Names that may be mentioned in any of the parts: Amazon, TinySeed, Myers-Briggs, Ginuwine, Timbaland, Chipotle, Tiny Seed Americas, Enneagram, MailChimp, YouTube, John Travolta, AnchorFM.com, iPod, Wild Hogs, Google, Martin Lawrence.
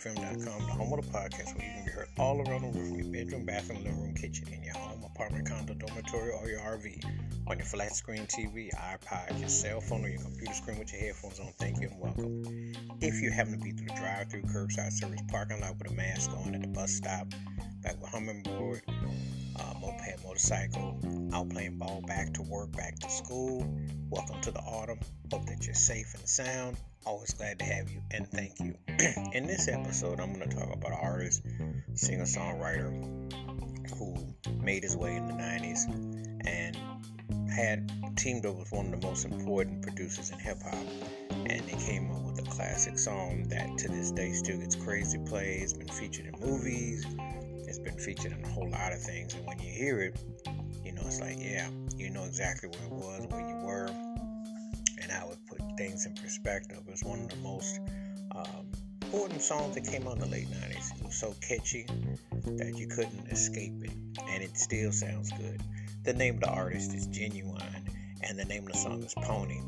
AnchorFM.com, the home of the podcast, where you can be heard all around the world from your bedroom, bathroom, living room, kitchen, in your home, apartment, condo, dormitory, or your RV, on your flat screen TV, iPod, your cell phone, or your computer screen with your headphones on. Thank you and welcome. If you happen to be through the drive-through, curbside service, parking lot with a mask on, at the bus stop, back with hummingbird, moped, motorcycle, out playing ball, back to work, back to school, welcome to the autumn. Hope that you're safe and sound. Always glad to have you, and thank you. In this episode, I'm going to talk about an artist, singer-songwriter who made his way in the 90s and had teamed up with one of the most important producers in hip-hop, and they came up with a classic song that to this day still gets crazy plays. It's been featured in movies. It's been featured in a whole lot of things, and when you hear it, you know, it's like, yeah, you know exactly where it was, where you were, and how it put things in perspective. It was one of the most important songs that came out in the late 90s. It was so catchy that you couldn't escape it, and it still sounds good. The name of the artist is Ginuwine, and the name of the song is Pony.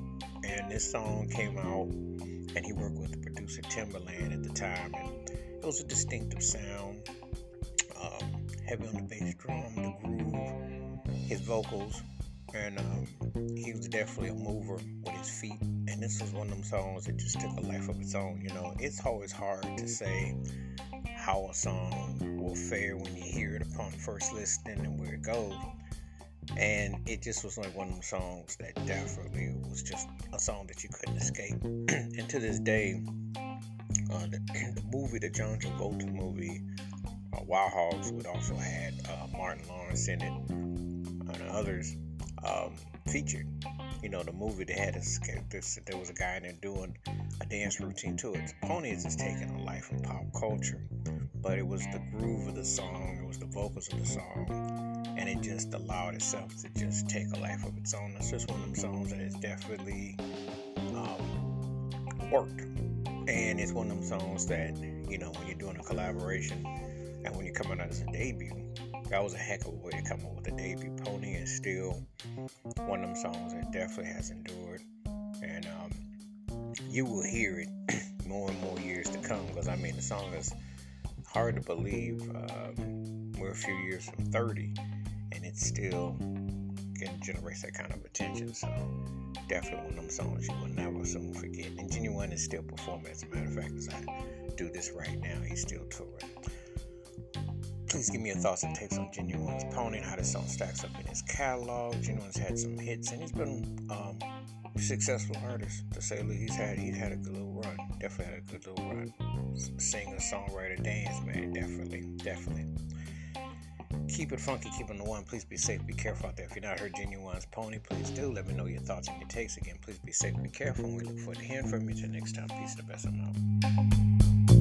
And this song came out, and he worked with the producer Timbaland at the time, and it was a distinctive sound, heavy on the bass drum, the groove, his vocals, and he was definitely a mover with his feet. And this was one of them songs that just took a life of its own. You know, it's always hard to say how a song will fare when you hear it upon first listening and where it goes. And it just was like one of them songs that definitely was just a song that you couldn't escape. And to this day, the movie, the John Travolta movie, Wild Hogs, would also had Martin Lawrence in it and others featured. You know, the movie, they had there was a guy in there doing a dance routine to it. Ponies is taking a life of pop culture, but it was the groove of the song, it was the vocals of the song, and it just allowed itself to just take a life of its own. It's just one of them songs that has definitely worked, and it's one of them songs that, you know, when you're doing a collaboration, and when you're coming out as a debut, that was a heck of a way to come up with a debut. Pony is still one of them songs that definitely has endured. And you will hear it more and more years to come. Because, I mean, the song is hard to believe. We're a few years from 30. And it still generates that kind of attention. So, definitely one of them songs you will never soon forget. And Ginuwine is still performing. As a matter of fact, as I do this right now, he's still touring. Please give me your thoughts and takes on Ginuwine's Pony and how this song stacks up in his catalog. Ginuwine's had some hits, and he's been a successful artist, to say that he's had a good little run. Definitely had a good little run. Singer, songwriter, dance, man, definitely. Keep it funky, keep it on the one. Please be safe, be careful out there. If you're not heard Ginuwine's Pony, please do. Let me know your thoughts and your takes. Again, please be safe, be careful, and we look forward to hearing from you. Till next time, peace, the best, I'm out.